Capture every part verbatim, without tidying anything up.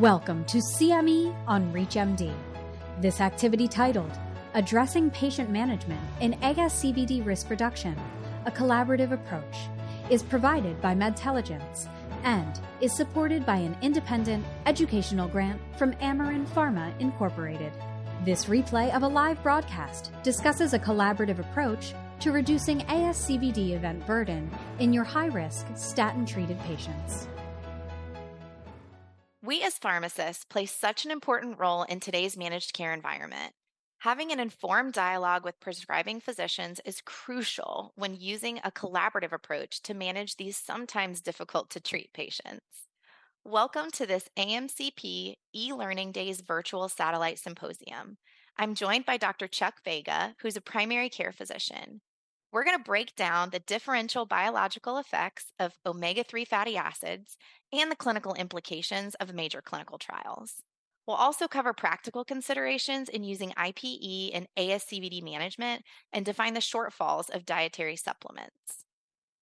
Welcome to C M E on ReachMD. This activity titled Addressing Patient Management in A S C V D Risk Reduction, a Collaborative Approach, is provided by MedTelligence and is supported by an independent educational grant from Amarin Pharma Incorporated. This replay of a live broadcast discusses a collaborative approach to reducing A S C V D event burden in your high-risk statin-treated patients. We as pharmacists play such an important role in today's managed care environment. Having an informed dialogue with prescribing physicians is crucial when using a collaborative approach to manage these sometimes difficult to treat patients. Welcome to this A M C P e-Learning Days virtual satellite symposium. I'm joined by Doctor Chuck Vega, who's a primary care physician. We're going to break down the differential biological effects of omega three fatty acids and the clinical implications of major clinical trials. We'll also cover practical considerations in using I P E in A S C V D management and define the shortfalls of dietary supplements.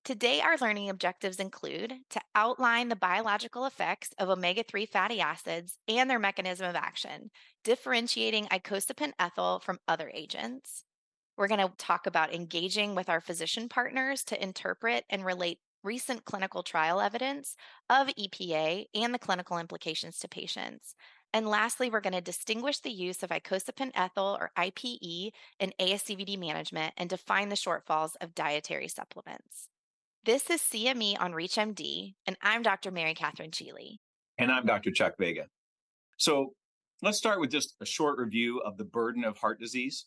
Today, our learning objectives include to outline the biological effects of omega three fatty acids and their mechanism of action, differentiating icosapent ethyl from other agents. We're going to talk about engaging with our physician partners to interpret and relate recent clinical trial evidence of E P A and the clinical implications to patients. And lastly, we're going to distinguish the use of icosapent ethyl, or I P E, in A S C V D management and define the shortfalls of dietary supplements. This is C M E on ReachMD, and I'm Doctor Mary Catherine Cheeley. And I'm Doctor Chuck Vega. So let's start with just a short review of the burden of heart disease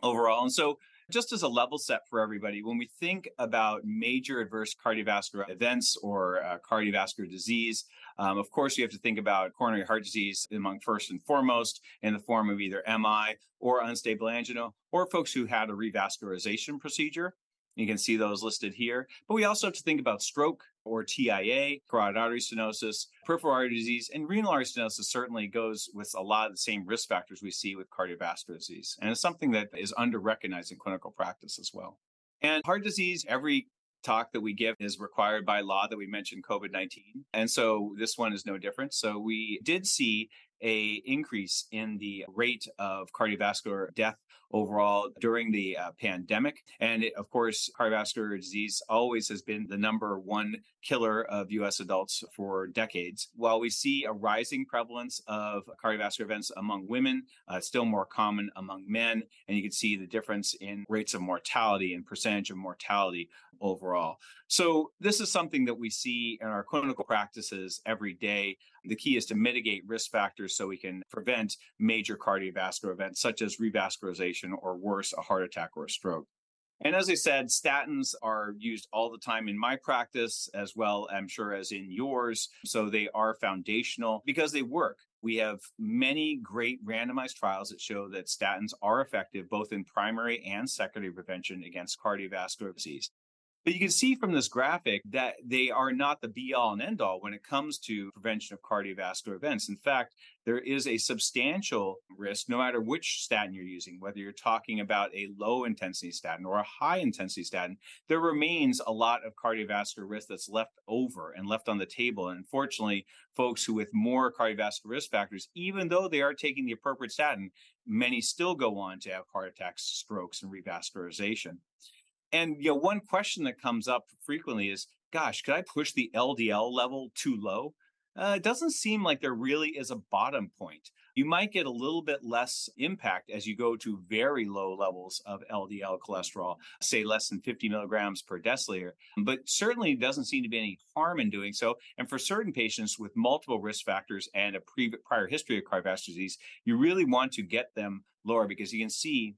overall. And so just as a level set for everybody, when we think about major adverse cardiovascular events or uh, cardiovascular disease, um, of course, you have to think about coronary heart disease among first and foremost in the form of either M I or unstable angina or folks who had a revascularization procedure. You can see those listed here. But we also have to think about stroke or T I A, carotid artery stenosis, peripheral artery disease, and renal artery stenosis certainly goes with a lot of the same risk factors we see with cardiovascular disease. And it's something that is under-recognized in clinical practice as well. And heart disease, every talk that we give is required by law that we mentioned COVID nineteen. And so this one is no different. So we did see an increase in the rate of cardiovascular death overall during the uh, pandemic. And it, of course, cardiovascular disease always has been the number one killer of U S adults for decades. While we see a rising prevalence of cardiovascular events among women, uh, still more common among men. And you can see the difference in rates of mortality and percentage of mortality overall. So this is something that we see in our clinical practices every day. The key is to mitigate risk factors so we can prevent major cardiovascular events such as revascularization or worse, a heart attack or a stroke. And as I said, statins are used all the time in my practice, as well, I'm sure, as in yours. So they are foundational because they work. We have many great randomized trials that show that statins are effective both in primary and secondary prevention against cardiovascular disease. But you can see from this graphic that they are not the be-all and end-all when it comes to prevention of cardiovascular events. In fact, there is a substantial risk, no matter which statin you're using, whether you're talking about a low-intensity statin or a high-intensity statin, there remains a lot of cardiovascular risk that's left over and left on the table. And unfortunately, folks who with more cardiovascular risk factors, even though they are taking the appropriate statin, many still go on to have heart attacks, strokes, and revascularization. And you know, one question that comes up frequently is, gosh, could I push the L D L level too low? Uh, it doesn't seem like there really is a bottom point. You might get a little bit less impact as you go to very low levels of L D L cholesterol, say less than fifty milligrams per deciliter, but certainly doesn't seem to be any harm in doing so. And for certain patients with multiple risk factors and a pre- prior history of cardiovascular disease, you really want to get them lower because you can see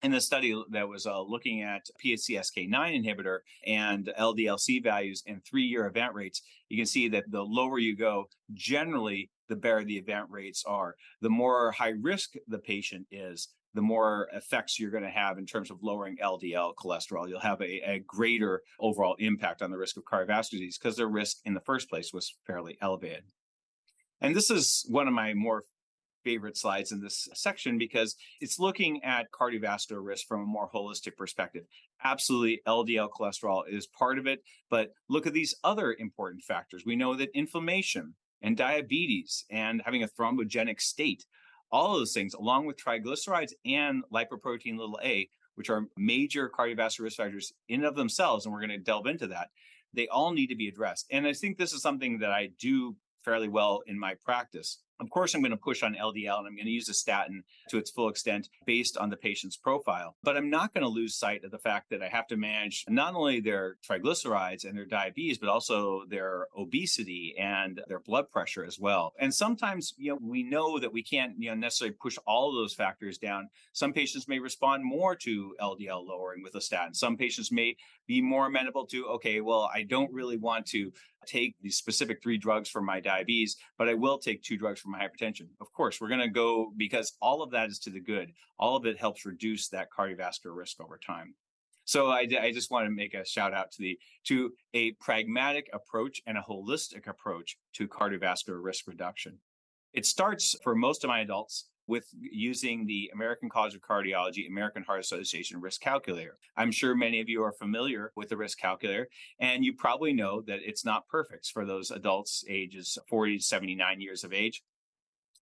in the study that was uh, looking at P C S K nine inhibitor and L D L C values and three-year event rates, you can see that the lower you go, generally, the better the event rates are. The more high risk the patient is, the more effects you're going to have in terms of lowering L D L cholesterol. You'll have a, a greater overall impact on the risk of cardiovascular disease because their risk in the first place was fairly elevated. And this is one of my more favorite slides in this section because it's looking at cardiovascular risk from a more holistic perspective. Absolutely, L D L cholesterol is part of it, but look at these other important factors. We know that inflammation and diabetes and having a thrombogenic state. All of those things, along with triglycerides and lipoprotein little a, which are major cardiovascular risk factors in and of themselves, and we're going to delve into that, they all need to be addressed. And I think this is something that I do fairly well in my practice. Of course, I'm going to push on L D L, and I'm going to use a statin to its full extent based on the patient's profile. But I'm not going to lose sight of the fact that I have to manage not only their triglycerides and their diabetes, but also their obesity and their blood pressure as well. And sometimes, you know, we know that we can't, you know, necessarily push all of those factors down. Some patients may respond more to L D L lowering with a statin. Some patients may be more amenable to, okay, well, I don't really want to take these specific three drugs for my diabetes, but I will take two drugs for my hypertension. Of course, we're going to go because all of that is to the good. All of it helps reduce that cardiovascular risk over time. So I, I just want to make a shout out to the to a pragmatic approach and a holistic approach to cardiovascular risk reduction. It starts for most of my adults with using the American College of Cardiology, American Heart Association risk calculator. I'm sure many of you are familiar with the risk calculator, and you probably know that it's not perfect for those adults ages forty to seventy-nine years of age.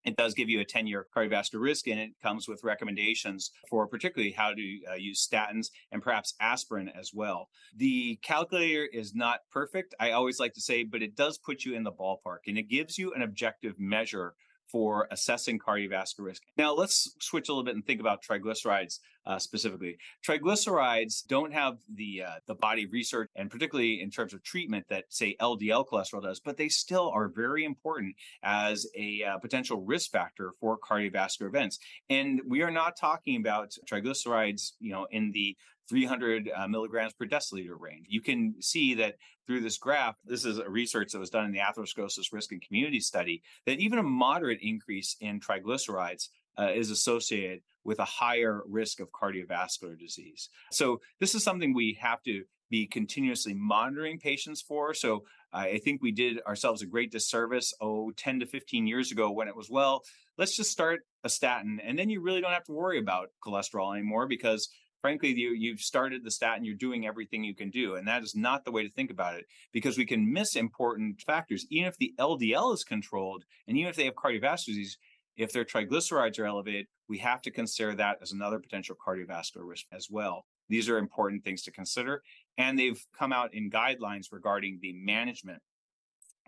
It does give you a ten-year cardiovascular risk, and it comes with recommendations for particularly how to uh, use statins and perhaps aspirin as well. The calculator is not perfect, I always like to say, but it does put you in the ballpark, and it gives you an objective measure for assessing cardiovascular risk. Now, let's switch a little bit and think about triglycerides uh, specifically. Triglycerides don't have the uh, the body research, and particularly in terms of treatment that, say, L D L cholesterol does, but they still are very important as a uh, potential risk factor for cardiovascular events. And we are not talking about triglycerides, you know, in the three hundred uh, milligrams per deciliter range. You can see that through this graph, this is a research that was done in the atherosclerosis risk and community study, that even a moderate increase in triglycerides uh, is associated with a higher risk of cardiovascular disease. So this is something we have to be continuously monitoring patients for. So uh, I think we did ourselves a great disservice, oh, ten to fifteen years ago when it was, well, let's just start a statin. And then you really don't have to worry about cholesterol anymore because frankly, you, you've started the statin, you're doing everything you can do. And that is not the way to think about it because we can miss important factors. Even if the L D L is controlled and even if they have cardiovascular disease, if their triglycerides are elevated, we have to consider that as another potential cardiovascular risk as well. These are important things to consider. And they've come out in guidelines regarding the management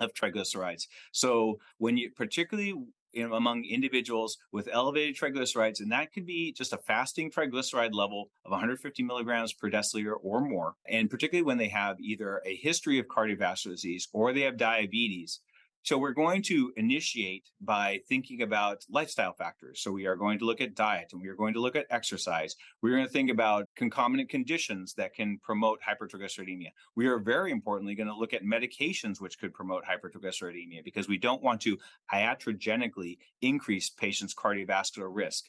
of triglycerides. So when you particularly in, among individuals with elevated triglycerides, and that could be just a fasting triglyceride level of one hundred fifty milligrams per deciliter or more, and particularly when they have either a history of cardiovascular disease or they have diabetes. So we're going to initiate by thinking about lifestyle factors. So we are going to look at diet and we are going to look at exercise. We're going to think about concomitant conditions that can promote hypertriglyceridemia. We are very importantly going to look at medications which could promote hypertriglyceridemia because we don't want to iatrogenically increase patients' cardiovascular risk.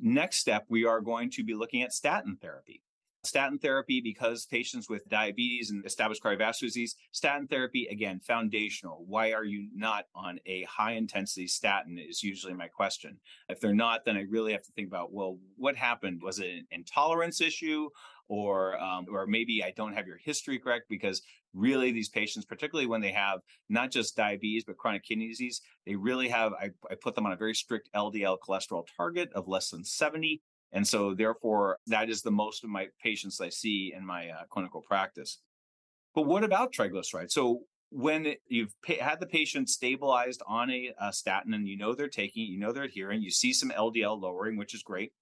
Next step, we are going to be looking at statin therapy. Statin therapy, because patients with diabetes and established cardiovascular disease, statin therapy, again, foundational. Why are you not on a high-intensity statin is usually my question. If they're not, then I really have to think about, well, what happened? Was it an intolerance issue? Or, um, or maybe I don't have your history correct, because really these patients, particularly when they have not just diabetes, but chronic kidney disease, they really have, I, I put them on a very strict L D L cholesterol target of less than seventy. And so, therefore, that is the most of my patients I see in my uh, clinical practice. But what about triglycerides? So when you've pa- had the patient stabilized on a, a statin and you know they're taking it, you know they're adhering, you see some L D L lowering, which is great,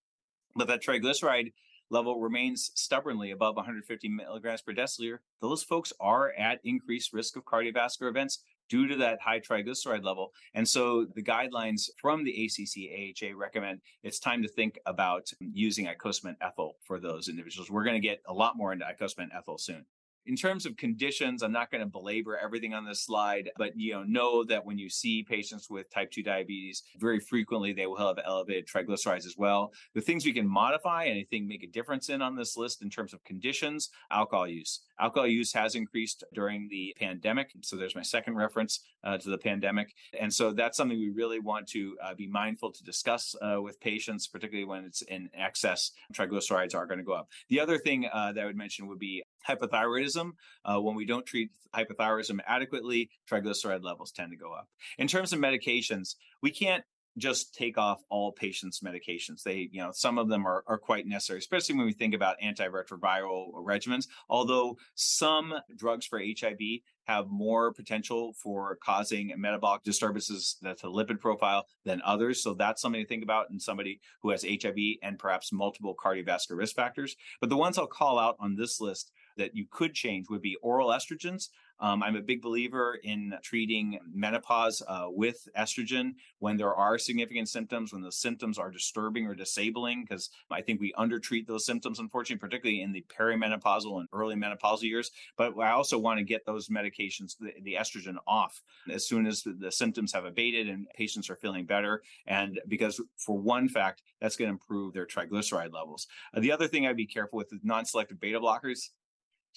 but that triglyceride level remains stubbornly above one hundred fifty milligrams per deciliter, those folks are at increased risk of cardiovascular events due to that high triglyceride level. And so the guidelines from the A C C A H A recommend it's time to think about using icosapent ethyl for those individuals. We're going to get a lot more into icosapent ethyl soon. In terms of conditions, I'm not going to belabor everything on this slide, but you know, know that when you see patients with type two diabetes, very frequently they will have elevated triglycerides as well. The things we can modify and I think make a difference in on this list in terms of conditions, alcohol use. Alcohol use has increased during the pandemic. So there's my second reference uh, to the pandemic. And so that's something we really want to uh, be mindful to discuss uh, with patients, particularly when it's in excess, triglycerides are going to go up. The other thing uh, that I would mention would be hypothyroidism. Uh, when we don't treat hypothyroidism adequately, triglyceride levels tend to go up. In terms of medications, we can't just take off all patients' medications. They, you know, some of them are, are quite necessary, especially when we think about antiretroviral regimens, although some drugs for H I V have more potential for causing metabolic disturbances to the lipid profile than others. So that's something to think about in somebody who has H I V and perhaps multiple cardiovascular risk factors. But the ones I'll call out on this list that you could change would be oral estrogens. Um, I'm a big believer in treating menopause uh, with estrogen when there are significant symptoms, when those symptoms are disturbing or disabling, because I think we undertreat those symptoms, unfortunately, particularly in the perimenopausal and early menopausal years. But I also want to get those medications, the, the estrogen off as soon as the symptoms have abated and patients are feeling better. And because for one fact, that's going to improve their triglyceride levels. Uh, the other thing I'd be careful with is non-selective beta blockers.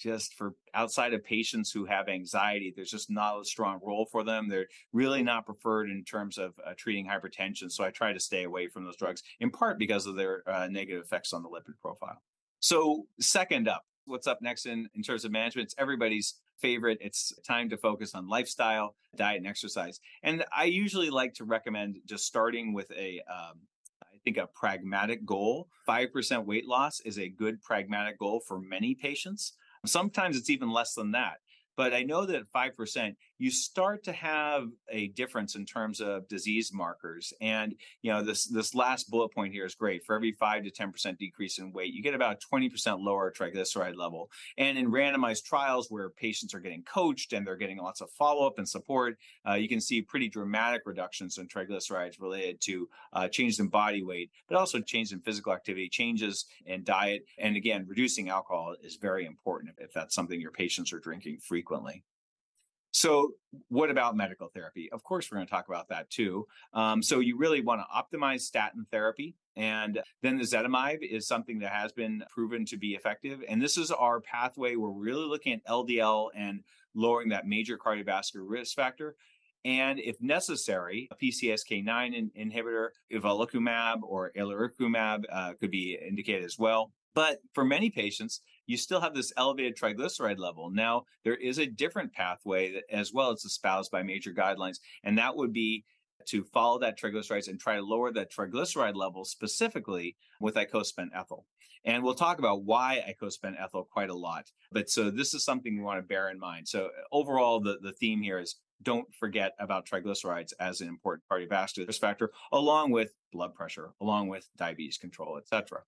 Just for outside of patients who have anxiety, there's just not a strong role for them. They're really not preferred in terms of uh, treating hypertension. So I try to stay away from those drugs, in part because of their uh, negative effects on the lipid profile. So second up, what's up next in, in terms of management? It's everybody's favorite. It's time to focus on lifestyle, diet, and exercise. And I usually like to recommend just starting with a um, I think a pragmatic goal. five percent weight loss is a good pragmatic goal for many patients. Sometimes it's even less than that. But I know that at five percent, you start to have a difference in terms of disease markers. And, you know, this, this last bullet point here is great. For every five to ten percent decrease in weight, you get about a twenty percent lower triglyceride level. And in randomized trials where patients are getting coached and they're getting lots of follow-up and support, uh, you can see pretty dramatic reductions in triglycerides related to uh, changes in body weight, but also changes in physical activity, changes in diet. And again, reducing alcohol is very important if, if that's something your patients are drinking frequently. frequently. So what about medical therapy? Of course, we're going to talk about that too. Um, so you really want to optimize statin therapy. And then the ezetimibe is something that has been proven to be effective. And this is our pathway. We're really looking at L D L and lowering that major cardiovascular risk factor. And if necessary, a P C S K nine in- inhibitor, evolocumab or alirocumab uh, could be indicated as well. But for many patients, you still have this elevated triglyceride level. Now, there is a different pathway that, as well as espoused by major guidelines, and that would be to follow that triglycerides and try to lower that triglyceride level specifically with icosapent ethyl. And we'll talk about why icosapent ethyl quite a lot. But so this is something we want to bear in mind. So overall, the, the theme here is don't forget about triglycerides as an important cardiovascular risk factor, along with blood pressure, along with diabetes control, et cetera.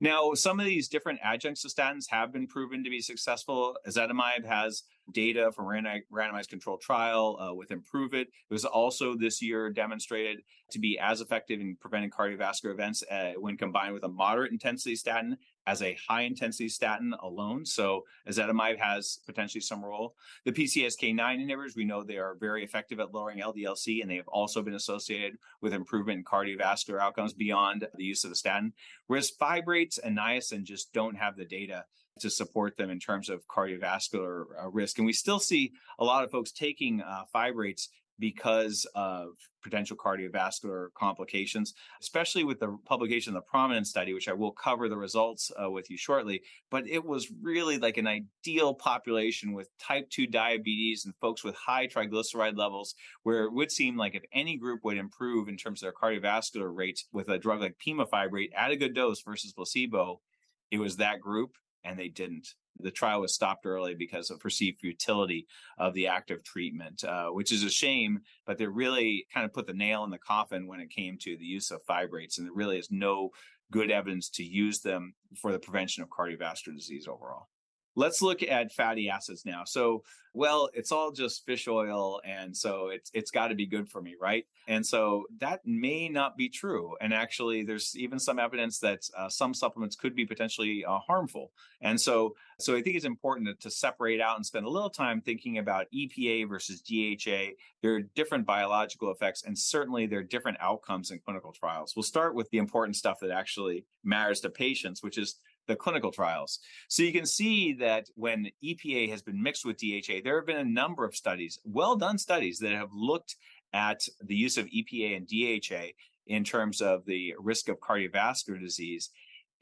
Now, some of these different adjuncts to statins have been proven to be successful. Ezetimibe has data from a randomized controlled trial uh, with Improve-It. It was also this year demonstrated to be as effective in preventing cardiovascular events uh, when combined with a moderate intensity statin as a high intensity statin alone. So ezetimibe has potentially some role. The P C S K nine inhibitors, we know they are very effective at lowering L D L C, and they have also been associated with improvement in cardiovascular outcomes beyond the use of a statin. Whereas fibrates and niacin just don't have the data to support them in terms of cardiovascular uh, risk. And we still see a lot of folks taking uh, fibrates because of potential cardiovascular complications, especially with the publication of the PROMINENT study, which I will cover the results uh, with you shortly. But it was really like an ideal population with type two diabetes and folks with high triglyceride levels, where it would seem like if any group would improve in terms of their cardiovascular rates with a drug like pemafibrate at a good dose versus placebo, it was that group. And they didn't. The trial was stopped early because of perceived futility of the active treatment, uh, which is a shame, but they really kind of put the nail in the coffin when it came to the use of fibrates. And there really is no good evidence to use them for the prevention of cardiovascular disease overall. Let's look at fatty acids now. So, well, it's all just fish oil, and so it's it's got to be good for me, right? And so that may not be true. And actually, there's even some evidence that uh, some supplements could be potentially uh, harmful. And so, so I think it's important to, to separate out and spend a little time thinking about E P A versus D H A. There are different biological effects, and certainly there are different outcomes in clinical trials. We'll start with the important stuff that actually matters to patients, which is the clinical trials. So you can see that when E P A has been mixed with D H A, there have been a number of studies, well-done studies, that have looked at the use of E P A and D H A in terms of the risk of cardiovascular disease.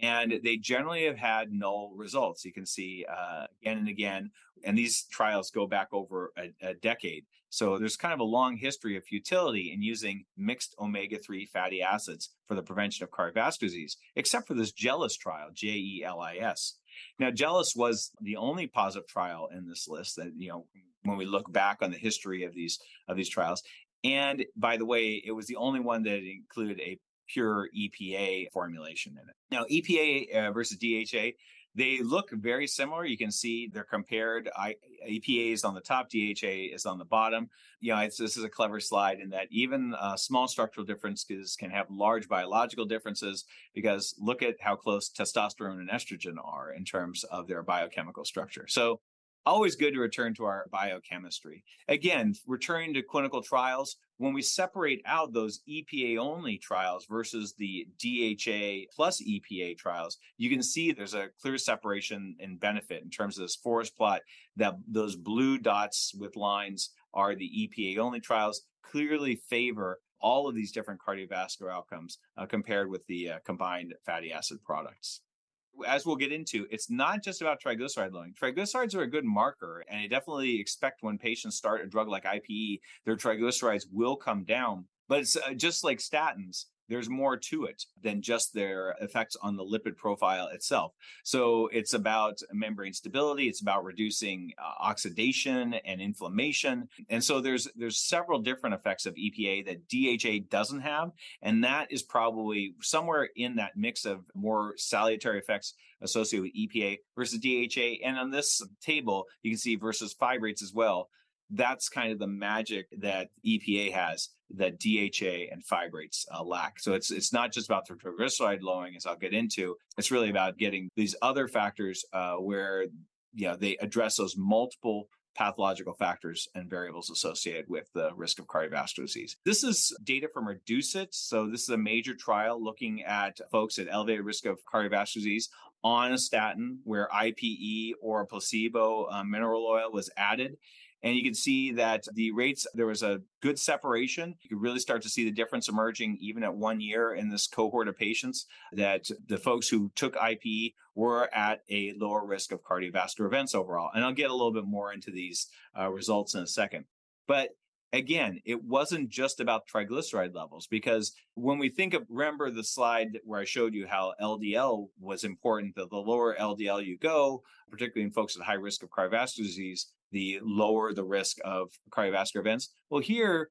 And they generally have had null results. You can see uh, again and again, and these trials go back over a, a decade. So there's kind of a long history of futility in using mixed omega three fatty acids for the prevention of cardiovascular disease, except for this JELIS trial, J E L I S. Now, JELIS was the only positive trial in this list that, you know, when we look back on the history of these of these trials. And by the way, it was the only one that included a pure E P A formulation in it. Now, E P A uh, versus D H A, they look very similar. You can see they're compared. I, E P A is on the top, D H A is on the bottom. You know, it's, this is a clever slide in that even uh, small structural differences can have large biological differences, because look at how close testosterone and estrogen are in terms of their biochemical structure. So always good to return to our biochemistry. Again, returning to clinical trials, when we separate out those E P A-only trials versus the D H A plus E P A trials, you can see there's a clear separation in benefit in terms of this forest plot, that those blue dots with lines are the E P A-only trials, clearly favor all of these different cardiovascular outcomes uh, compared with the uh, combined fatty acid products. As we'll get into, it's not just about triglyceride lowering. Triglycerides are a good marker, and I definitely expect when patients start a drug like I P E, their triglycerides will come down. But it's just like statins, there's more to it than just their effects on the lipid profile itself. So it's about membrane stability. It's about reducing uh, oxidation and inflammation. And so there's there's several different effects of E P A that D H A doesn't have. And that is probably somewhere in that mix of more salutary effects associated with E P A versus D H A. And on this table, you can see versus fibrates as well. That's kind of the magic that E P A has that D H A and fibrates uh, lack. So it's it's not just about the triglyceride lowering, as I'll get into. It's really about getting these other factors uh, where you know they address those multiple pathological factors and variables associated with the risk of cardiovascular disease. This is data from REDUCE-IT. So this is a major trial looking at folks at elevated risk of cardiovascular disease on a statin where I P E or placebo uh, mineral oil was added. And you can see that the rates, there was a good separation. You could really start to see the difference emerging even at one year in this cohort of patients, that the folks who took I P E were at a lower risk of cardiovascular events overall. And I'll get a little bit more into these uh, results in a second. But again, it wasn't just about triglyceride levels, because when we think of, remember the slide where I showed you how L D L was important, that the lower L D L you go, particularly in folks at high risk of cardiovascular disease, the lower the risk of cardiovascular events. Well, here,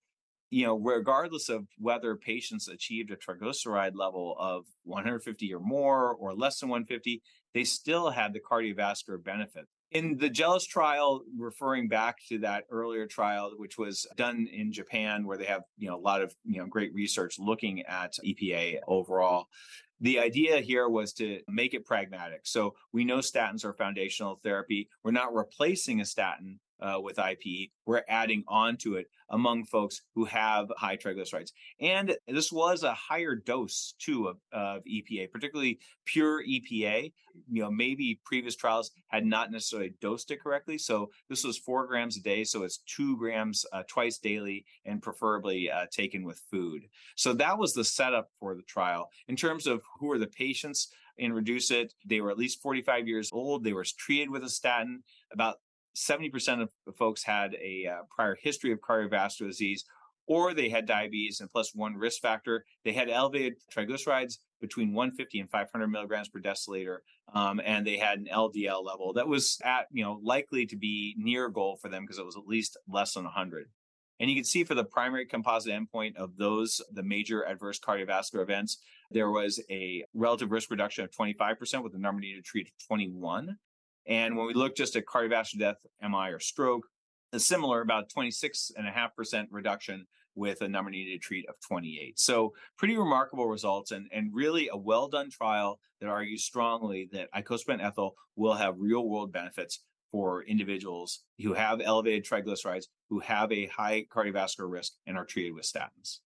you know, regardless of whether patients achieved a triglyceride level of one hundred fifty or more or less than one hundred fifty, they still had the cardiovascular benefit. In the JELIS trial, referring back to that earlier trial, which was done in Japan, where they have, you know, a lot of, you know, great research looking at E P A overall, the idea here was to make it pragmatic. So we know statins are foundational therapy. We're not replacing a statin uh, with I P E. We're adding on to it among folks who have high triglycerides. And this was a higher dose, too, of, of E P A, particularly pure E P A. You know, maybe previous trials had not necessarily dosed it correctly. So this was four grams a day. So it's two grams uh, twice daily and preferably uh, taken with food. So that was the setup for the trial. In terms of who are the patients in REDUCE-IT, they were at least forty-five years old. They were treated with a statin. About seventy percent of the folks had a uh, prior history of cardiovascular disease, or they had diabetes and plus one risk factor. They had elevated triglycerides between one hundred fifty and five hundred milligrams per deciliter, um, and they had an L D L level that was at, you know, likely to be near goal for them because it was at least less than one hundred. And you can see for the primary composite endpoint of those, the major adverse cardiovascular events, there was a relative risk reduction of twenty-five percent with the number needed to treat of twenty-one. And when we look just at cardiovascular death, M I, or stroke, a similar about twenty-six point five percent reduction with a number needed to treat of twenty-eight. So pretty remarkable results, and, and really a well-done trial that argues strongly that icosapent ethyl will have real-world benefits for individuals who have elevated triglycerides, who have a high cardiovascular risk and are treated with statins.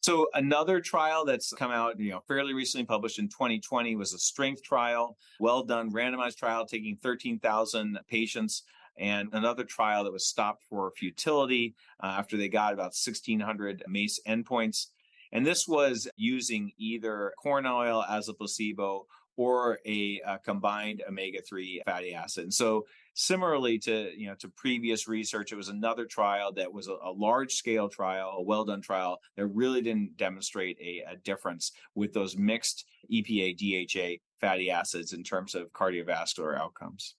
So another trial that's come out, you know, fairly recently, published in twenty twenty, was a strength trial, well done, randomized trial, taking thirteen thousand patients, and another trial that was stopped for futility uh, after they got about sixteen hundred MACE endpoints. And this was using either corn oil as a placebo or a, a combined omega three fatty acid. And so similarly to, you know, to previous research, it was another trial that was a, a large-scale trial, a well-done trial that really didn't demonstrate a, a difference with those mixed E P A, D H A fatty acids in terms of cardiovascular outcomes.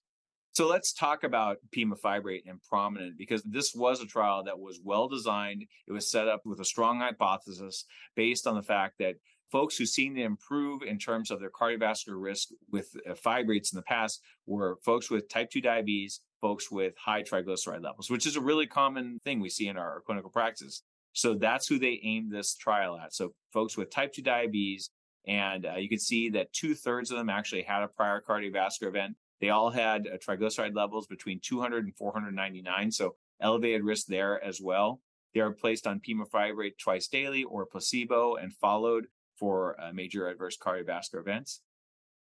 So let's talk about pemafibrate and PROMINENT, because this was a trial that was well-designed. It was set up with a strong hypothesis based on the fact that folks who seemed to improve in terms of their cardiovascular risk with fibrates in the past were folks with type two diabetes, folks with high triglyceride levels, which is a really common thing we see in our clinical practice. So that's who they aimed this trial at. So folks with type two diabetes, and uh, you could see that two-thirds of them actually had a prior cardiovascular event. They all had uh, triglyceride levels between two hundred and four hundred ninety-nine, so elevated risk there as well. They are placed on pemafibrate twice daily or placebo and followed for uh, major adverse cardiovascular events.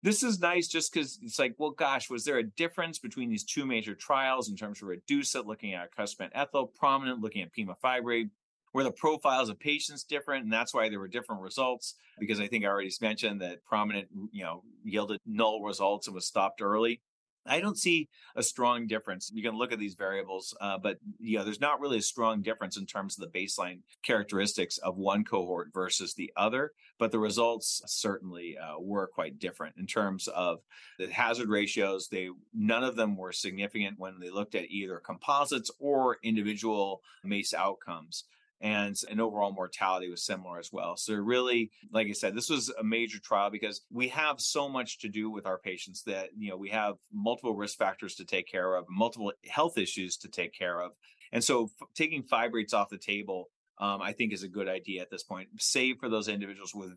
This is nice just because it's like, well, gosh, was there a difference between these two major trials in terms of REDUCE-IT, looking at icosapent ethyl, PROMINENT, looking at pemafibrate? Were the profiles of patients different? And that's why there were different results, because I think I already mentioned that PROMINENT, you know, yielded null results and was stopped early. I don't see a strong difference. You can look at these variables, uh, but, you know, there's not really a strong difference in terms of the baseline characteristics of one cohort versus the other. But the results certainly uh, were quite different in terms of the hazard ratios. They none of them were significant when they looked at either composites or individual MACE outcomes. And an overall mortality was similar as well. So really, like I said, this was a major trial because we have so much to do with our patients that, you know, we have multiple risk factors to take care of, multiple health issues to take care of. And so f- taking fibrates off the table, um, I think is a good idea at this point, save for those individuals with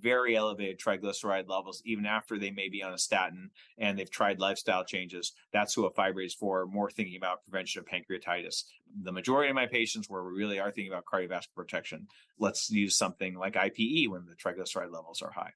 very elevated triglyceride levels, even after they may be on a statin and they've tried lifestyle changes. That's who a fibrate is for, more thinking about prevention of pancreatitis. The majority of my patients where we really are thinking about cardiovascular protection, let's use something like I P E when the triglyceride levels are high.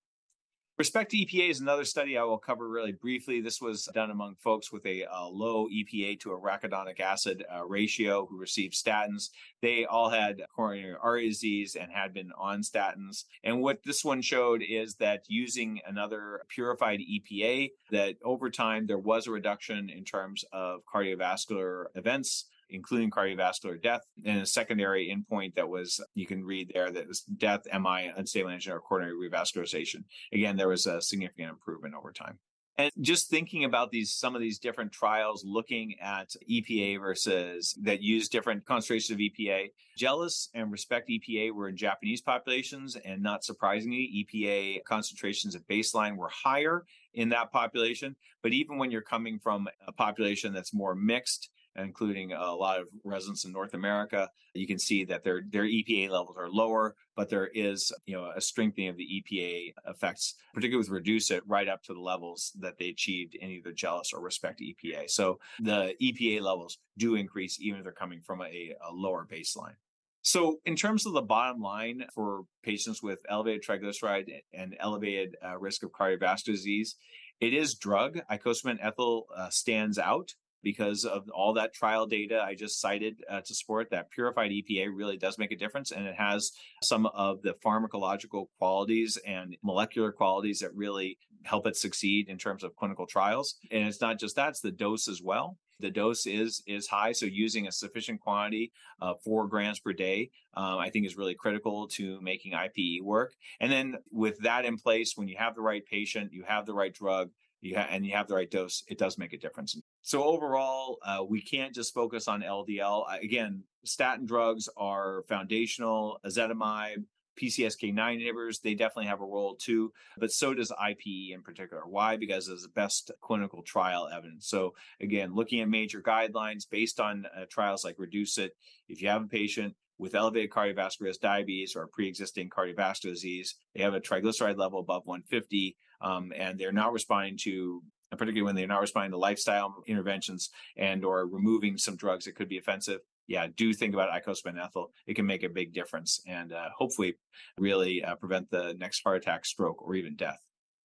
Respect to E P A is another study I will cover really briefly. This was done among folks with a, a low E P A to arachidonic acid uh, ratio who received statins. They all had coronary artery disease and had been on statins. And what this one showed is that using another purified E P A, that over time there was a reduction in terms of cardiovascular events, including cardiovascular death, and a secondary endpoint that was, you can read there, that was death, M I, unstable angina, or coronary revascularization. Again, there was a significant improvement over time. And just thinking about these, some of these different trials looking at E P A versus that use different concentrations of E P A, JELIS and RESPECT E P A were in Japanese populations, and not surprisingly, E P A concentrations at baseline were higher in that population. But even when you're coming from a population that's more mixed, including a lot of residents in North America, you can see that their their E P A levels are lower, but there is, you know, a strengthening of the E P A effects, particularly with REDUCE-IT, right up to the levels that they achieved in either JELIS or RESPECT E P A. So the E P A levels do increase, even if they're coming from a, a lower baseline. So in terms of the bottom line for patients with elevated triglyceride and elevated uh, risk of cardiovascular disease, it is drug. Icosapent ethyl uh, stands out because of all that trial data I just cited uh, to support that purified E P A really does make a difference. And it has some of the pharmacological qualities and molecular qualities that really help it succeed in terms of clinical trials. And it's not just that, it's the dose as well. The dose is is high, so using a sufficient quantity of uh, four grams per day, um, I think is really critical to making I P E work. And then with that in place, when you have the right patient, you have the right drug, You ha- and you have the right dose, it does make a difference. So overall, uh, we can't just focus on L D L. Again, statin drugs are foundational, ezetimibe, P C S K nine inhibitors, they definitely have a role too, but so does I P E in particular. Why? Because it's the best clinical trial evidence. So again, looking at major guidelines based on uh, trials like REDUCE-IT, if you have a patient with elevated cardiovascular risk, diabetes, or pre-existing cardiovascular disease, they have a triglyceride level above one fifty, um, and they're not responding to, particularly when they're not responding to lifestyle interventions and or removing some drugs that could be offensive, yeah, do think about icosapent ethyl. It can make a big difference and uh, hopefully really uh, prevent the next heart attack, stroke, or even death.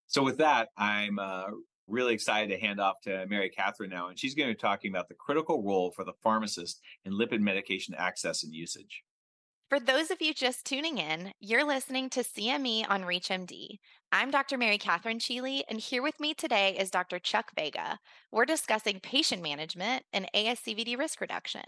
So with that, I'm uh, really excited to hand off to Mary Catherine now, and she's going to be talking about the critical role for the pharmacist in lipid medication access and usage. For those of you just tuning in, you're listening to C M E on ReachMD. I'm Doctor Mary Catherine Cheeley, and here with me today is Doctor Chuck Vega. We're discussing patient management and A S C V D risk reduction.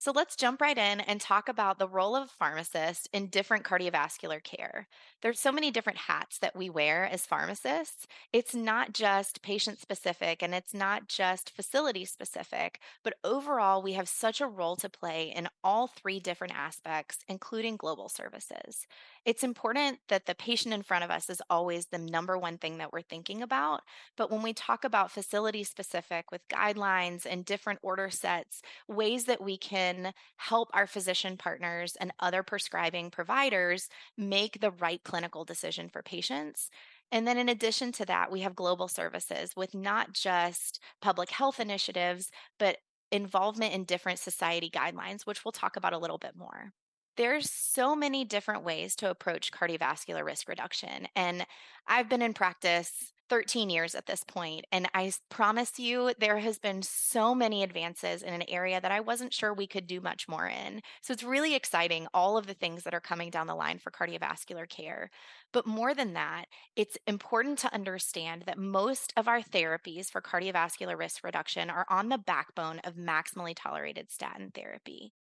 So let's jump right in and talk about the role of a pharmacist in different cardiovascular care. There's so many different hats that we wear as pharmacists. It's not just patient-specific and it's not just facility-specific, but overall, we have such a role to play in all three different aspects, including global services. It's important that the patient in front of us is always the number one thing that we're thinking about, but when we talk about facility-specific with guidelines and different order sets, ways that we can help our physician partners and other prescribing providers make the right clinical decision for patients. And then in addition to that, we have global services with not just public health initiatives, but involvement in different society guidelines, which we'll talk about a little bit more. There's so many different ways to approach cardiovascular risk reduction. And I've been in practice thirteen years at this point, and I promise you there has been so many advances in an area that I wasn't sure we could do much more in. So it's really exciting, all of the things that are coming down the line for cardiovascular care. But more than that, it's important to understand that most of our therapies for cardiovascular risk reduction are on the backbone of maximally tolerated statin therapy.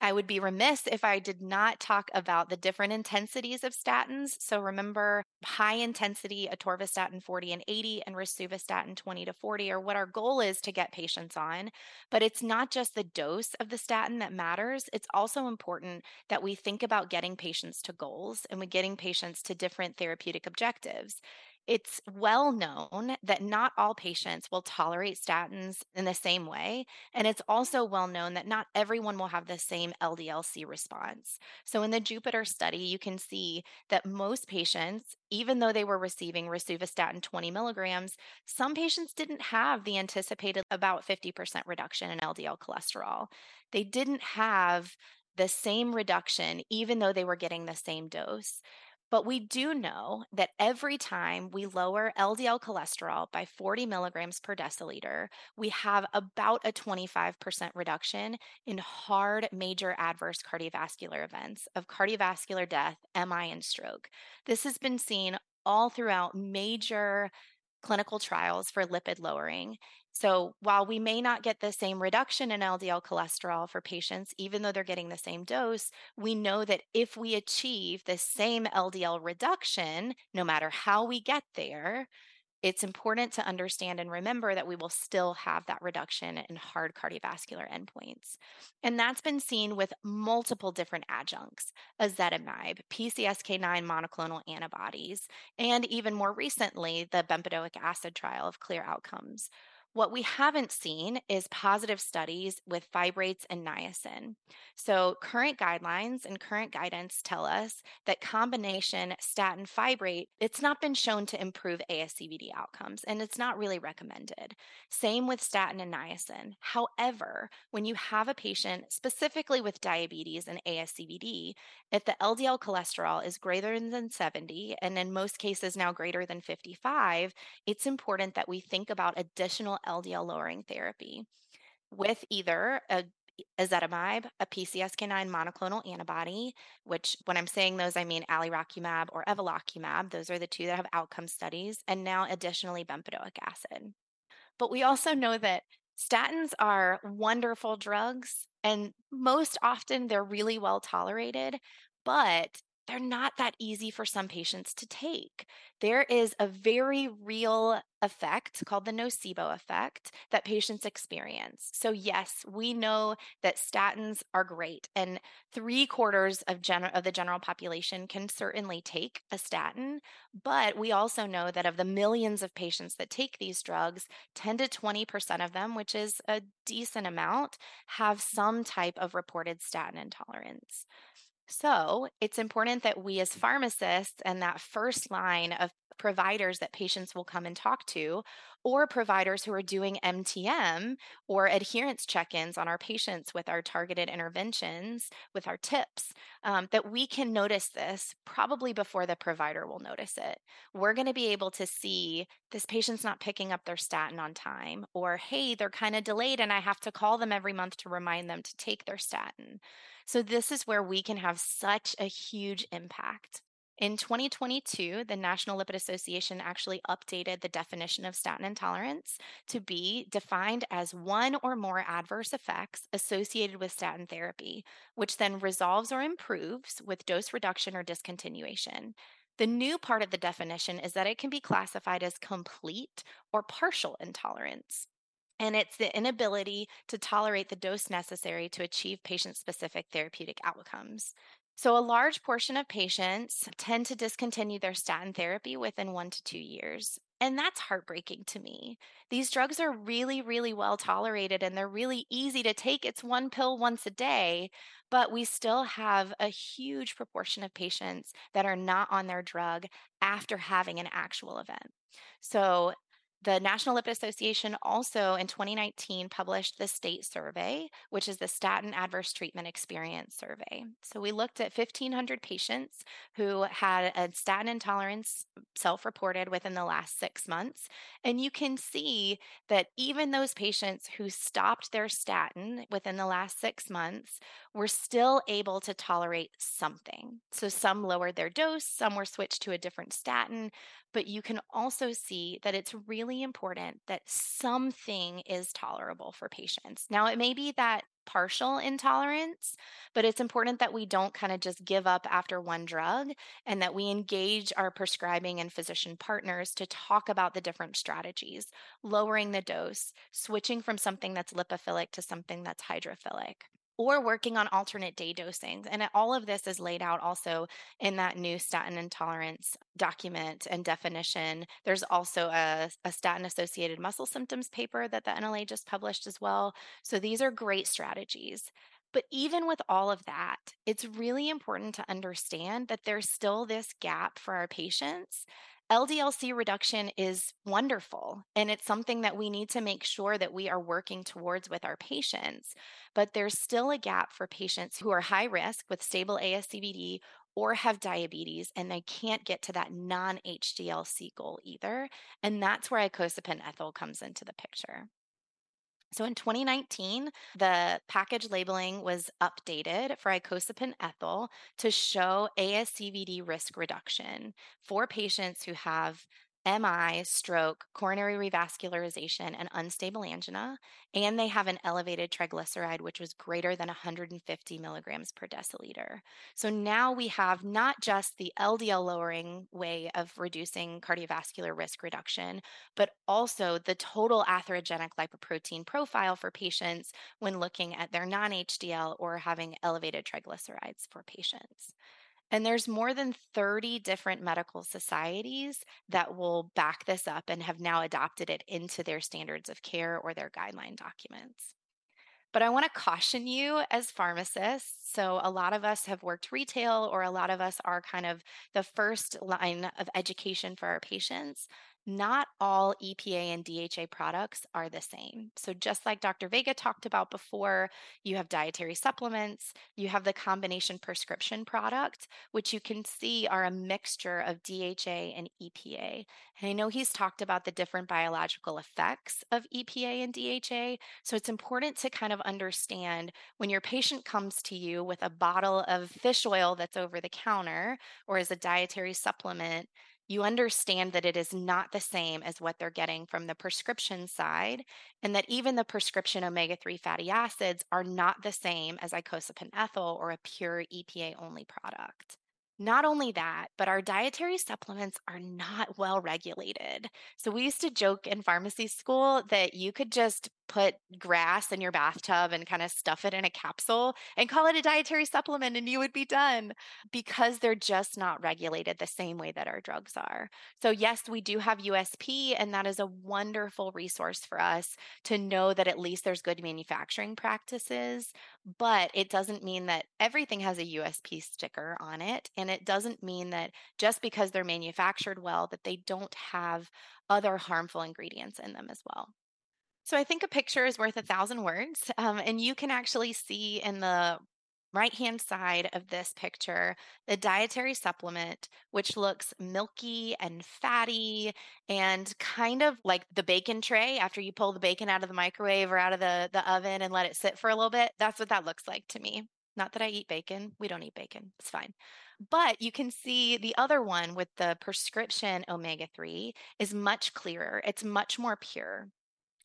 I would be remiss if I did not talk about the different intensities of statins. So remember, high intensity atorvastatin forty and eighty and rosuvastatin twenty to forty are what our goal is to get patients on. But it's not just the dose of the statin that matters. It's also important that we think about getting patients to goals and we're getting patients to different therapeutic objectives. It's well known that not all patients will tolerate statins in the same way, and it's also well known that not everyone will have the same L D L C response. So in the JUPITER study, you can see that most patients, even though they were receiving rosuvastatin twenty milligrams, some patients didn't have the anticipated about fifty percent reduction in L D L cholesterol. They didn't have the same reduction, even though they were getting the same dose. But we do know that every time we lower L D L cholesterol by forty milligrams per deciliter, we have about a twenty-five percent reduction in hard major adverse cardiovascular events of cardiovascular death, M I, and stroke. This has been seen all throughout major clinical trials for lipid lowering. So while we may not get the same reduction in L D L cholesterol for patients, even though they're getting the same dose, we know that if we achieve the same L D L reduction, no matter how we get there, it's important to understand and remember that we will still have that reduction in hard cardiovascular endpoints. And that's been seen with multiple different adjuncts, ezetimibe, P C S K nine monoclonal antibodies, and even more recently, the bempedoic acid trial of CLEAR Outcomes. What we haven't seen is positive studies with fibrates and niacin. So current guidelines and current guidance tell us that combination statin fibrate, it's not been shown to improve A S C V D outcomes, and it's not really recommended. Same with statin and niacin. However, when you have a patient specifically with diabetes and A S C V D, if the L D L cholesterol is greater than seventy, and in most cases now greater than fifty-five, it's important that we think about additional L D L lowering therapy with either a ezetimibe, a P C S K nine monoclonal antibody, which when I'm saying those, I mean alirocumab or evolocumab. Those are the two that have outcome studies, and now additionally bempedoic acid. But we also know that statins are wonderful drugs, and most often they're really well tolerated, but they're not that easy for some patients to take. There is a very real effect called the nocebo effect that patients experience. So yes, we know that statins are great, and three quarters of, gen- of the general population can certainly take a statin, but we also know that of the millions of patients that take these drugs, ten to twenty percent of them, which is a decent amount, have some type of reported statin intolerance. So it's important that we as pharmacists and that first line of providers that patients will come and talk to or providers who are doing M T M or adherence check-ins on our patients with our targeted interventions, with our tips, um, that we can notice this probably before the provider will notice it. We're going to be able to see this patient's not picking up their statin on time, or hey, they're kind of delayed and I have to call them every month to remind them to take their statin. So this is where we can have such a huge impact. In twenty twenty-two, the National Lipid Association actually updated the definition of statin intolerance to be defined as one or more adverse effects associated with statin therapy, which then resolves or improves with dose reduction or discontinuation. The new part of the definition is that it can be classified as complete or partial intolerance. And it's the inability to tolerate the dose necessary to achieve patient-specific therapeutic outcomes. So a large portion of patients tend to discontinue their statin therapy within one to two years. And that's heartbreaking to me. These drugs are really, really well tolerated and they're really easy to take. It's one pill once a day, but we still have a huge proportion of patients that are not on their drug after having an actual event. So the National Lipid Association also in twenty nineteen published the state survey, which is the Statin Adverse Treatment Experience Survey. So we looked at fifteen hundred patients who had a statin intolerance self-reported within the last six months. And you can see that even those patients who stopped their statin within the last six months were still able to tolerate something. So some lowered their dose, some were switched to a different statin, but you can also see that it's really important that something is tolerable for patients. Now, it may be that partial intolerance, but it's important that we don't kind of just give up after one drug and that we engage our prescribing and physician partners to talk about the different strategies, lowering the dose, switching from something that's lipophilic to something that's hydrophilic, or working on alternate day dosing. And all of this is laid out also in that new statin intolerance document and definition. There's also a, a statin-associated muscle symptoms paper that the N L A just published as well. So these are great strategies. But even with all of that, it's really important to understand that there's still this gap for our patients. L D L C reduction is wonderful, and it's something that we need to make sure that we are working towards with our patients, but there's still a gap for patients who are high risk with stable A S C V D or have diabetes, and they can't get to that non H D L C goal either, and that's where icosapent ethyl comes into the picture. So in twenty nineteen, the package labeling was updated for icosapent ethyl to show A S C V D risk reduction for patients who have M I, stroke, coronary revascularization, and unstable angina, and they have an elevated triglyceride, which was greater than one hundred fifty milligrams per deciliter. So now we have not just the L D L lowering way of reducing cardiovascular risk reduction, but also the total atherogenic lipoprotein profile for patients when looking at their non H D L or having elevated triglycerides for patients. And there's more than thirty different medical societies that will back this up and have now adopted it into their standards of care or their guideline documents. But I want to caution you as pharmacists. So a lot of us have worked retail, or a lot of us are kind of the first line of education for our patients. Not all E P A and D H A products are the same. So just like Doctor Vega talked about before, you have dietary supplements, you have the combination prescription product, which you can see are a mixture of D H A and E P A. And I know he's talked about the different biological effects of E P A and D H A. So it's important to kind of understand when your patient comes to you with a bottle of fish oil that's over the counter or as a dietary supplement, you understand that it is not the same as what they're getting from the prescription side, and that even the prescription omega three fatty acids are not the same as icosapent ethyl or a pure E P A-only product. Not only that, but our dietary supplements are not well regulated. So we used to joke in pharmacy school that you could just put grass in your bathtub and kind of stuff it in a capsule and call it a dietary supplement and you would be done, because they're just not regulated the same way that our drugs are. So yes, we do have U S P, and that is a wonderful resource for us to know that at least there's good manufacturing practices, but it doesn't mean that everything has a U S P sticker on it. And it doesn't mean that just because they're manufactured well, that they don't have other harmful ingredients in them as well. So I think a picture is worth a thousand words. Um, and you can actually see in the right-hand side of this picture, the dietary supplement, which looks milky and fatty and kind of like the bacon tray after you pull the bacon out of the microwave or out of the, the oven and let it sit for a little bit. That's what that looks like to me. Not that I eat bacon. We don't eat bacon. It's fine. But you can see the other one with the prescription omega three is much clearer. It's much more pure.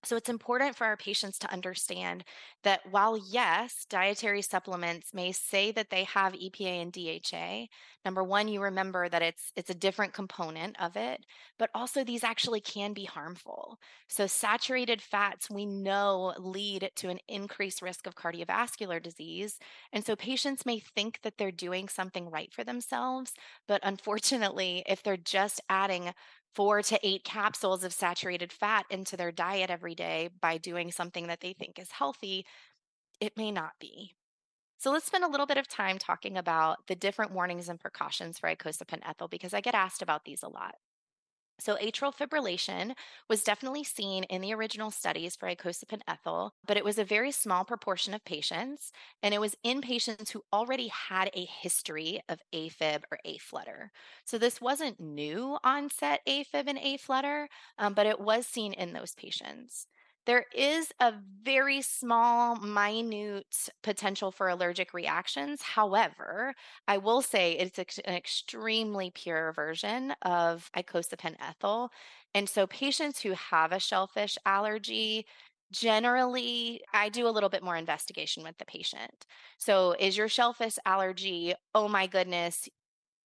So it's important for our patients to understand that while, yes, dietary supplements may say that they have E P A and D H A, number one, you remember that it's it's a different component of it, but also these actually can be harmful. So saturated fats, we know, lead to an increased risk of cardiovascular disease. And so patients may think that they're doing something right for themselves, but unfortunately, if they're just adding four to eight capsules of saturated fat into their diet every day by doing something that they think is healthy, it may not be. So let's spend a little bit of time talking about the different warnings and precautions for icosapent ethyl, because I get asked about these a lot. So atrial fibrillation was definitely seen in the original studies for icosapent ethyl, but it was a very small proportion of patients, and it was in patients who already had a history of AFib or A-flutter. So this wasn't new onset AFib and A-flutter, um, but it was seen in those patients. There is a very small, minute potential for allergic reactions. However, I will say it's an extremely pure version of icosapent ethyl. And so patients who have a shellfish allergy, generally, I do a little bit more investigation with the patient. So is your shellfish allergy, oh my goodness,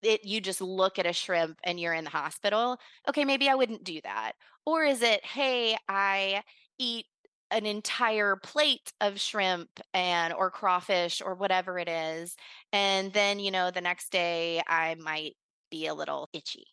It, you just look at a shrimp and you're in the hospital? Okay, maybe I wouldn't do that. Or is it, hey, I eat an entire plate of shrimp and or crawfish or whatever it is, and then, you know, the next day I might be a little itchy.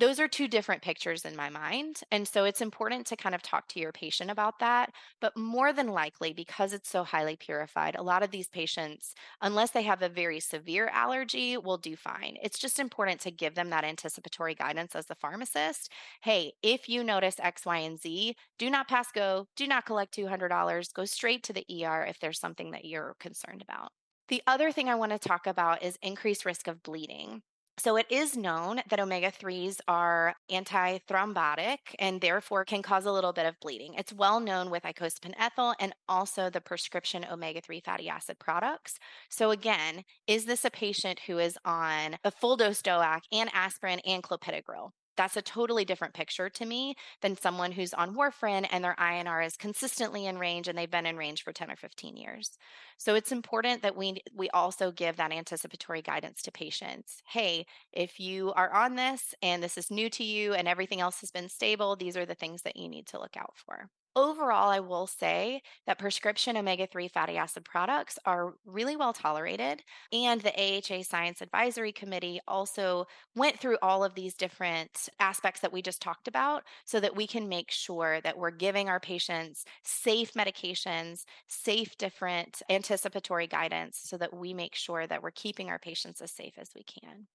Those are two different pictures in my mind. And so it's important to kind of talk to your patient about that. But more than likely, because it's so highly purified, a lot of these patients, unless they have a very severe allergy, will do fine. It's just important to give them that anticipatory guidance as the pharmacist. Hey, if you notice X, Y, and Z, do not pass go, do not collect two hundred dollars, go straight to the E R if there's something that you're concerned about. The other thing I want to talk about is increased risk of bleeding. So it is known that omega threes are antithrombotic and therefore can cause a little bit of bleeding. It's well known with icosapent ethyl and also the prescription omega three fatty acid products. So again, is this a patient who is on a full dose D O A C and aspirin and clopidogrel? That's a totally different picture to me than someone who's on warfarin and their I N R is consistently in range and they've been in range for ten or fifteen years. So it's important that we we also give that anticipatory guidance to patients. Hey, if you are on this and this is new to you and everything else has been stable, these are the things that you need to look out for. Overall, I will say that prescription omega three fatty acid products are really well tolerated, and the A H A Science Advisory Committee also went through all of these different aspects that we just talked about so that we can make sure that we're giving our patients safe medications, safe different anticipatory guidance so that we make sure that we're keeping our patients as safe as we can.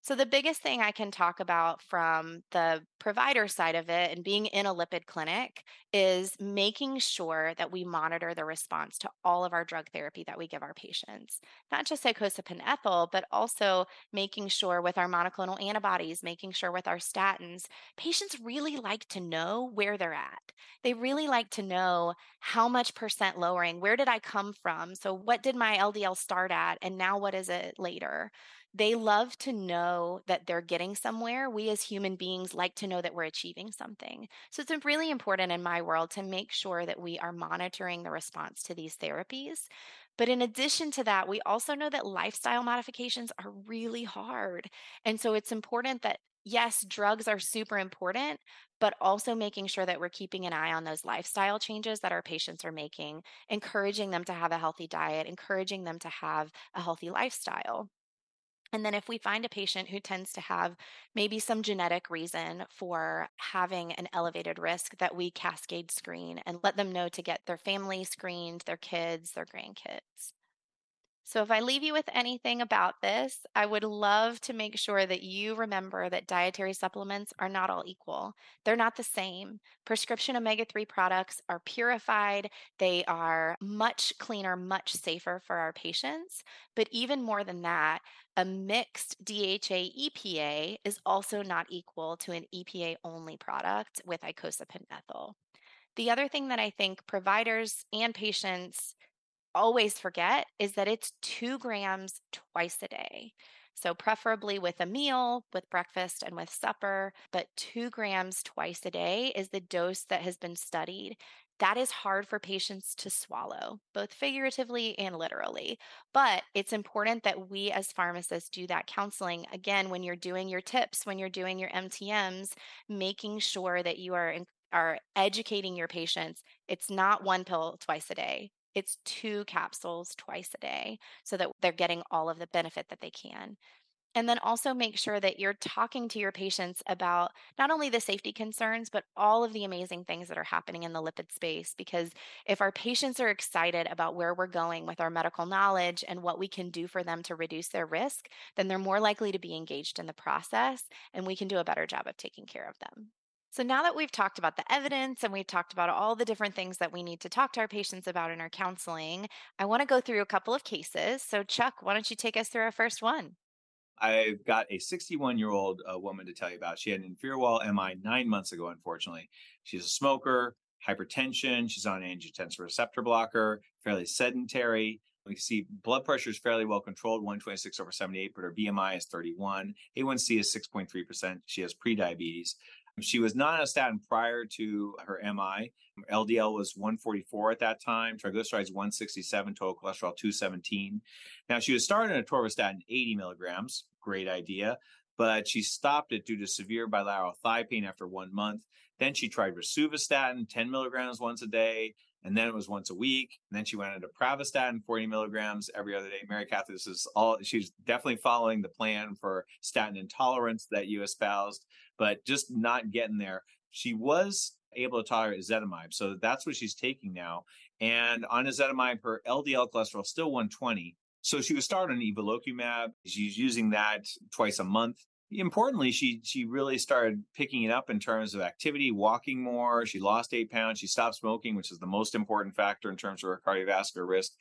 So the biggest thing I can talk about from the provider side of it and being in a lipid clinic is making sure that we monitor the response to all of our drug therapy that we give our patients, not just icosapent ethyl, but also making sure with our monoclonal antibodies, making sure with our statins, patients really like to know where they're at. They really like to know how much percent lowering, where did I come from? So what did my L D L start at? And now what is it later? They love to know that they're getting somewhere. We as human beings like to know that we're achieving something. So it's really important in my world to make sure that we are monitoring the response to these therapies. But in addition to that, we also know that lifestyle modifications are really hard. And so it's important that, yes, drugs are super important, but also making sure that we're keeping an eye on those lifestyle changes that our patients are making, encouraging them to have a healthy diet, encouraging them to have a healthy lifestyle. And then if we find a patient who tends to have maybe some genetic reason for having an elevated risk, that we cascade screen and let them know to get their family screened, their kids, their grandkids. So if I leave you with anything about this, I would love to make sure that you remember that dietary supplements are not all equal. They're not the same. Prescription omega three products are purified. They are much cleaner, much safer for our patients. But even more than that, a mixed D H A E P A is also not equal to an E P A-only product with icosapent ethyl. The other thing that I think providers and patients always forget is that it's two grams twice a day. So preferably with a meal, with breakfast and with supper, but two grams twice a day is the dose that has been studied. That is hard for patients to swallow, both figuratively and literally. But it's important that we as pharmacists do that counseling. Again, when you're doing your tips, when you're doing your M T Ms, making sure that you are, are educating your patients. It's not one pill twice a day. It's two capsules twice a day so that they're getting all of the benefit that they can. And then also make sure that you're talking to your patients about not only the safety concerns, but all of the amazing things that are happening in the lipid space. Because if our patients are excited about where we're going with our medical knowledge and what we can do for them to reduce their risk, then they're more likely to be engaged in the process and we can do a better job of taking care of them. So now that we've talked about the evidence and we've talked about all the different things that we need to talk to our patients about in our counseling, I want to go through a couple of cases. So Chuck, why don't you take us through our first one? I've got a sixty-one-year-old uh, woman to tell you about. She had an inferior wall M I nine months ago, unfortunately. She's a smoker, hypertension. She's on angiotensin receptor blocker, fairly sedentary. We can see blood pressure is fairly well controlled, one twenty-six over seventy-eight, but her B M I is thirty-one. A one C is six point three percent. She has prediabetes. She was not on a statin prior to her M I. L D L was one forty-four at that time, triglycerides one sixty-seven, total cholesterol two seventeen. Now, she was starting on atorvastatin eighty milligrams, great idea, but she stopped it due to severe bilateral thigh pain after one month. Then she tried rosuvastatin, ten milligrams once a day, and then it was once a week. And then she went into pravastatin, forty milligrams every other day. Mary Catherine, this is all, she's definitely following the plan for statin intolerance that you espoused, but just not getting there. She was able to tolerate ezetimibe. So that's what she's taking now. And on ezetimibe, her L D L cholesterol is still one twenty. So she was started on evolocumab. She's using that twice a month. Importantly, she she really started picking it up in terms of activity, walking more. She lost eight pounds. She stopped smoking, which is the most important factor in terms of her cardiovascular risk.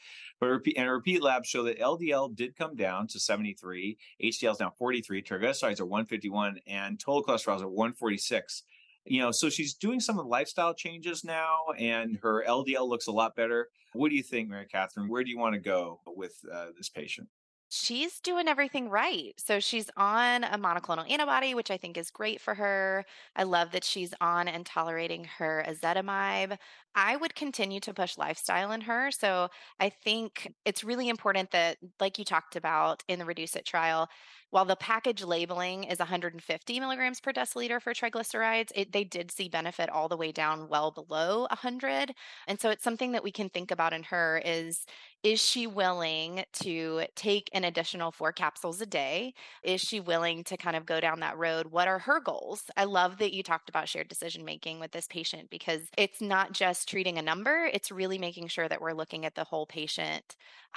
But her, and her repeat labs show that L D L did come down to seventy-three. H D L is now forty-three. Triglycerides are one fifty-one, and total cholesterol is at one forty-six. You know, so she's doing some of the lifestyle changes now, and her L D L looks a lot better. What do you think, Mary Catherine? Where do you want to go with uh, this patient? She's doing everything right. So she's on a monoclonal antibody, which I think is great for her. I love that she's on and tolerating her ezetimibe. I would continue to push lifestyle in her. So I think it's really important that, like you talked about in the REDUCE-IT trial, while the package labeling is one hundred fifty milligrams per deciliter for triglycerides, it, they did see benefit all the way down well below one hundred. And so it's something that we can think about in her is, is she willing to take an additional four capsules a day? Is she willing to kind of go down that road? What are her goals? I love that you talked about shared decision-making with this patient because it's not just treating a number. It's really making sure that we're looking at the whole patient.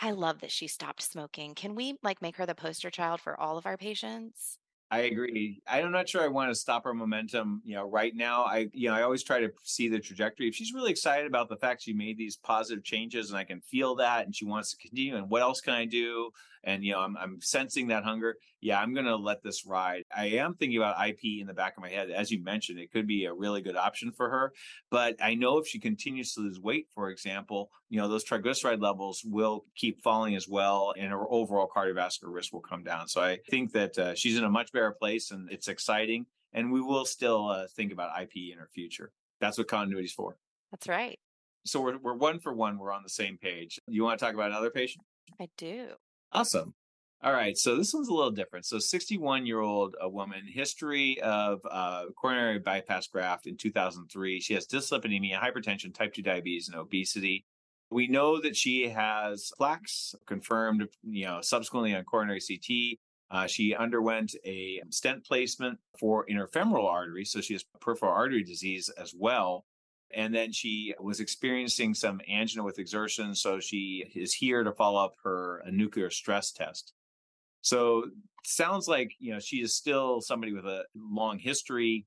I love that she stopped smoking. Can we like make her the poster child for all of our patients? I agree. I'm not sure I want to stop her momentum, you know, right now. I, you know, I always try to see the trajectory. If she's really excited about the fact she made these positive changes and I can feel that and she wants to continue and what else can I do? And, you know, I'm, I'm sensing that hunger. Yeah, I'm going to let this ride. I am thinking about I P E in the back of my head. As you mentioned, it could be a really good option for her. But I know if she continues to lose weight, for example, you know, those triglyceride levels will keep falling as well. And her overall cardiovascular risk will come down. So I think that uh, she's in a much better place and it's exciting. And we will still uh, think about I P E in our future. That's what continuity is for. That's right. So we're, we're one for one. We're on the same page. You want to talk about another patient? I do. Awesome. All right. So this one's a little different. So sixty-one-year-old a woman, history of uh, coronary bypass graft in two thousand three. She has dyslipidemia, hypertension, type two diabetes, and obesity. We know that she has plaques confirmed, you know, subsequently on coronary C T. Uh, she underwent a stent placement for in her femoral artery, so she has peripheral artery disease as well. And then she was experiencing some angina with exertion. So she is here to follow up her nuclear stress test. So sounds like, you know, she is still somebody with a long history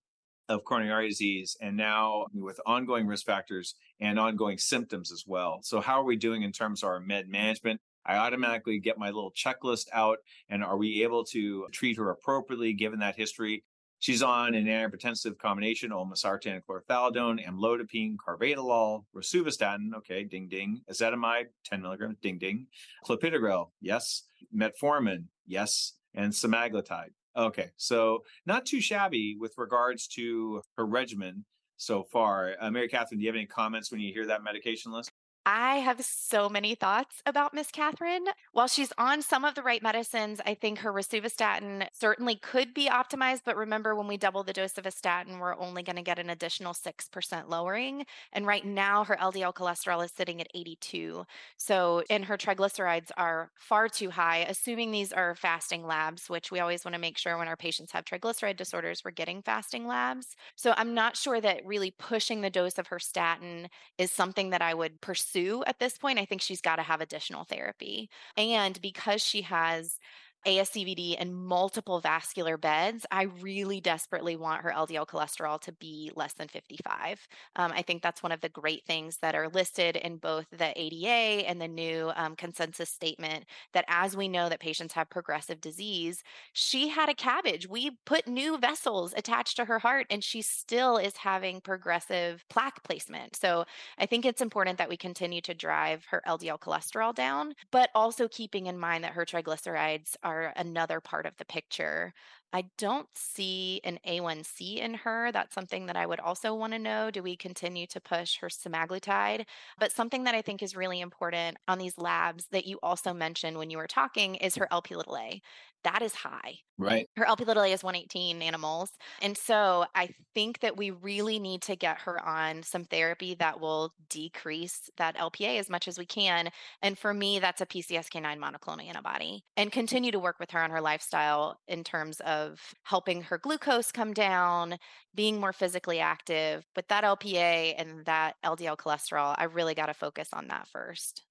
of coronary artery disease, and now with ongoing risk factors and ongoing symptoms as well. So how are we doing in terms of our med management? I automatically get my little checklist out. And are we able to treat her appropriately given that history? She's on an antihypertensive combination, olmesartan and chlorothalidone, amlodipine, carvedilol, rosuvastatin, okay, ding, ding, ezetimibe, ten milligrams, ding, ding, clopidogrel, yes, metformin, yes, and semaglutide. Okay, so not too shabby with regards to her regimen so far. Uh, Mary Catherine, do you have any comments when you hear that medication list? I have so many thoughts about Miss Catherine. While she's on some of the right medicines, I think her rosuvastatin certainly could be optimized. But remember, when we double the dose of a statin, we're only going to get an additional six percent lowering. And right now, her L D L cholesterol is sitting at eighty-two. So, and her triglycerides are far too high, assuming these are fasting labs, which we always want to make sure when our patients have triglyceride disorders, we're getting fasting labs. So I'm not sure that really pushing the dose of her statin is something that I would pursue. At this point, I think she's got to have additional therapy. And because she has A S C V D and multiple vascular beds, I really desperately want her L D L cholesterol to be less than fifty-five. Um, I think that's one of the great things that are listed in both the A D A and the new um, consensus statement, that as we know that patients have progressive disease, she had a cabbage. We put new vessels attached to her heart and she still is having progressive plaque placement. So I think it's important that we continue to drive her L D L cholesterol down, but also keeping in mind that her triglycerides are are another part of the picture. I don't see an A one C in her. That's something that I would also want to know. Do we continue to push her semaglutide? But something that I think is really important on these labs that you also mentioned when you were talking is her L P little A. That is high. Right. Her L P little A is one eighteen nanomoles. And so I think that we really need to get her on some therapy that will decrease that L P A as much as we can. And for me, that's a P C S K nine monoclonal antibody, and continue to work with her on her lifestyle in terms of of helping her glucose come down, being more physically active. But that L P A and that L D L cholesterol, I really got to focus on that first.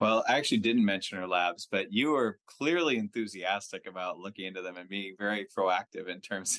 Well, I actually didn't mention her labs, but you were clearly enthusiastic about looking into them and being very proactive in terms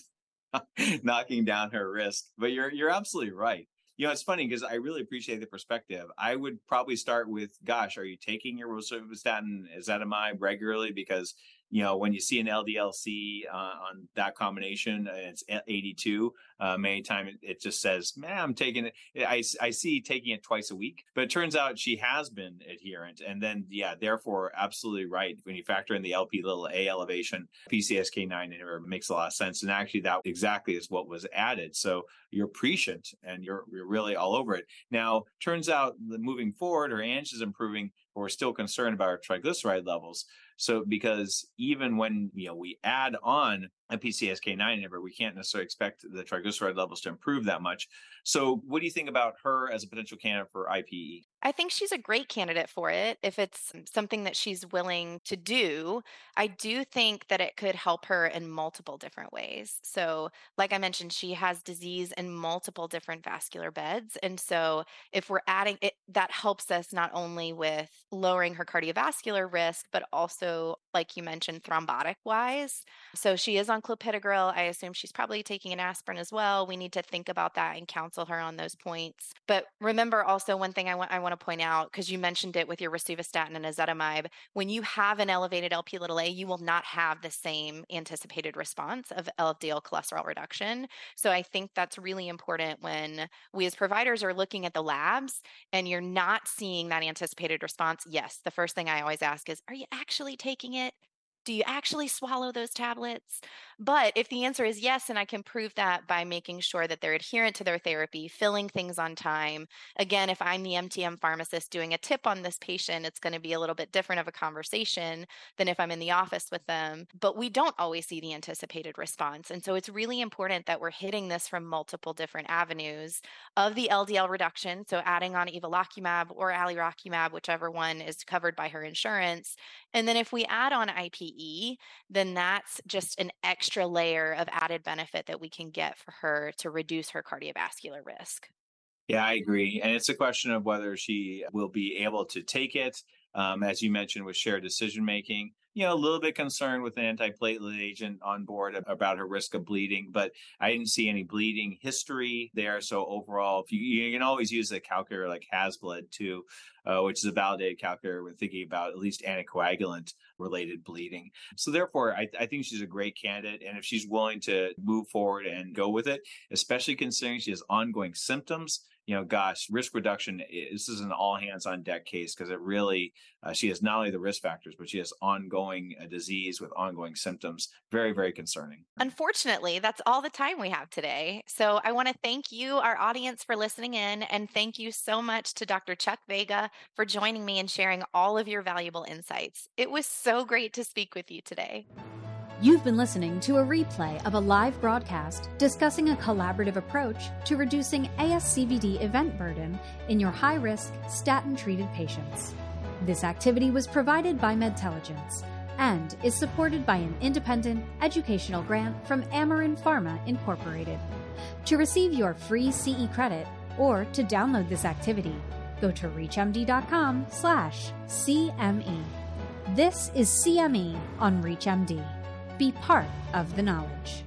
of knocking down her risk. But you're you're absolutely right. You know, it's funny because I really appreciate the perspective. I would probably start with, gosh, are you taking your rosuvastatin, ezetimibe regularly? Because, you know, when you see an L D L C uh, on that combination, it's eighty-two. Uh, many times it, it just says, man, I'm taking it. I, I see taking it twice a week. But it turns out she has been adherent. And then, yeah, therefore, absolutely right. When you factor in the L P little A elevation, P C S K nine inhibitor makes a lot of sense. And actually, that exactly is what was added. So you're prescient and you're, you're really all over it. Now, turns out that moving forward, her angina is improving, but we're still concerned about her triglyceride levels. So because even when, you know, we add on a P C S K nine inhibitor, we can't necessarily expect the triglyceride levels to improve that much. So what do you think about her as a potential candidate for I P E? I think she's a great candidate for it if it's something that she's willing to do. I do think that it could help her in multiple different ways. So like I mentioned, she has disease in multiple different vascular beds. And so if we're adding it, that helps us not only with lowering her cardiovascular risk, but also, like you mentioned, thrombotic wise. So she is on clopidogrel. I assume she's probably taking an aspirin as well. We need to think about that and counsel her on those points. But remember also one thing I want I want to point out, because you mentioned it with your rosuvastatin and ezetimibe, when you have an elevated L P little A, you will not have the same anticipated response of L D L cholesterol reduction. So I think that's really important when we as providers are looking at the labs and you're not seeing that anticipated response. Yes, the first thing I always ask is, are you actually taking it? Do you actually swallow those tablets? But if the answer is yes, and I can prove that by making sure that they're adherent to their therapy, filling things on time. Again, if I'm the M T M pharmacist doing a tip on this patient, it's going to be a little bit different of a conversation than if I'm in the office with them. But we don't always see the anticipated response. And so it's really important that we're hitting this from multiple different avenues of the L D L reduction. So adding on evolocumab or alirocumab, whichever one is covered by her insurance. And then if we add on I P E, then that's just an extra layer of added benefit that we can get for her to reduce her cardiovascular risk. Yeah, I agree. And it's a question of whether she will be able to take it. Um, as you mentioned, with shared decision-making, you know, a little bit concerned with an antiplatelet agent on board about her risk of bleeding, but I didn't see any bleeding history there. So overall, if you, you can always use a calculator like Hasbled too, uh, which is a validated calculator when thinking about at least anticoagulant related bleeding. So therefore, I, I think she's a great candidate. And if she's willing to move forward and go with it, especially considering she has ongoing symptoms, you know, gosh, risk reduction, this is an all hands on deck case because it really, uh, she has not only the risk factors, but she has ongoing uh, disease with ongoing symptoms. Very, very concerning. Unfortunately, that's all the time we have today. So I want to thank you, our audience, for listening in. And thank you so much to Doctor Chuck Vega for joining me and sharing all of your valuable insights. It was so great to speak with you today. You've been listening to a replay of a live broadcast discussing a collaborative approach to reducing A S C V D event burden in your high-risk, statin-treated patients. This activity was provided by MedTelligence and is supported by an independent educational grant from Amarin Pharma Incorporated. To receive your free C E credit or to download this activity, go to reach m d dot com slash C M E. This is C M E on ReachMD. Be part of the knowledge.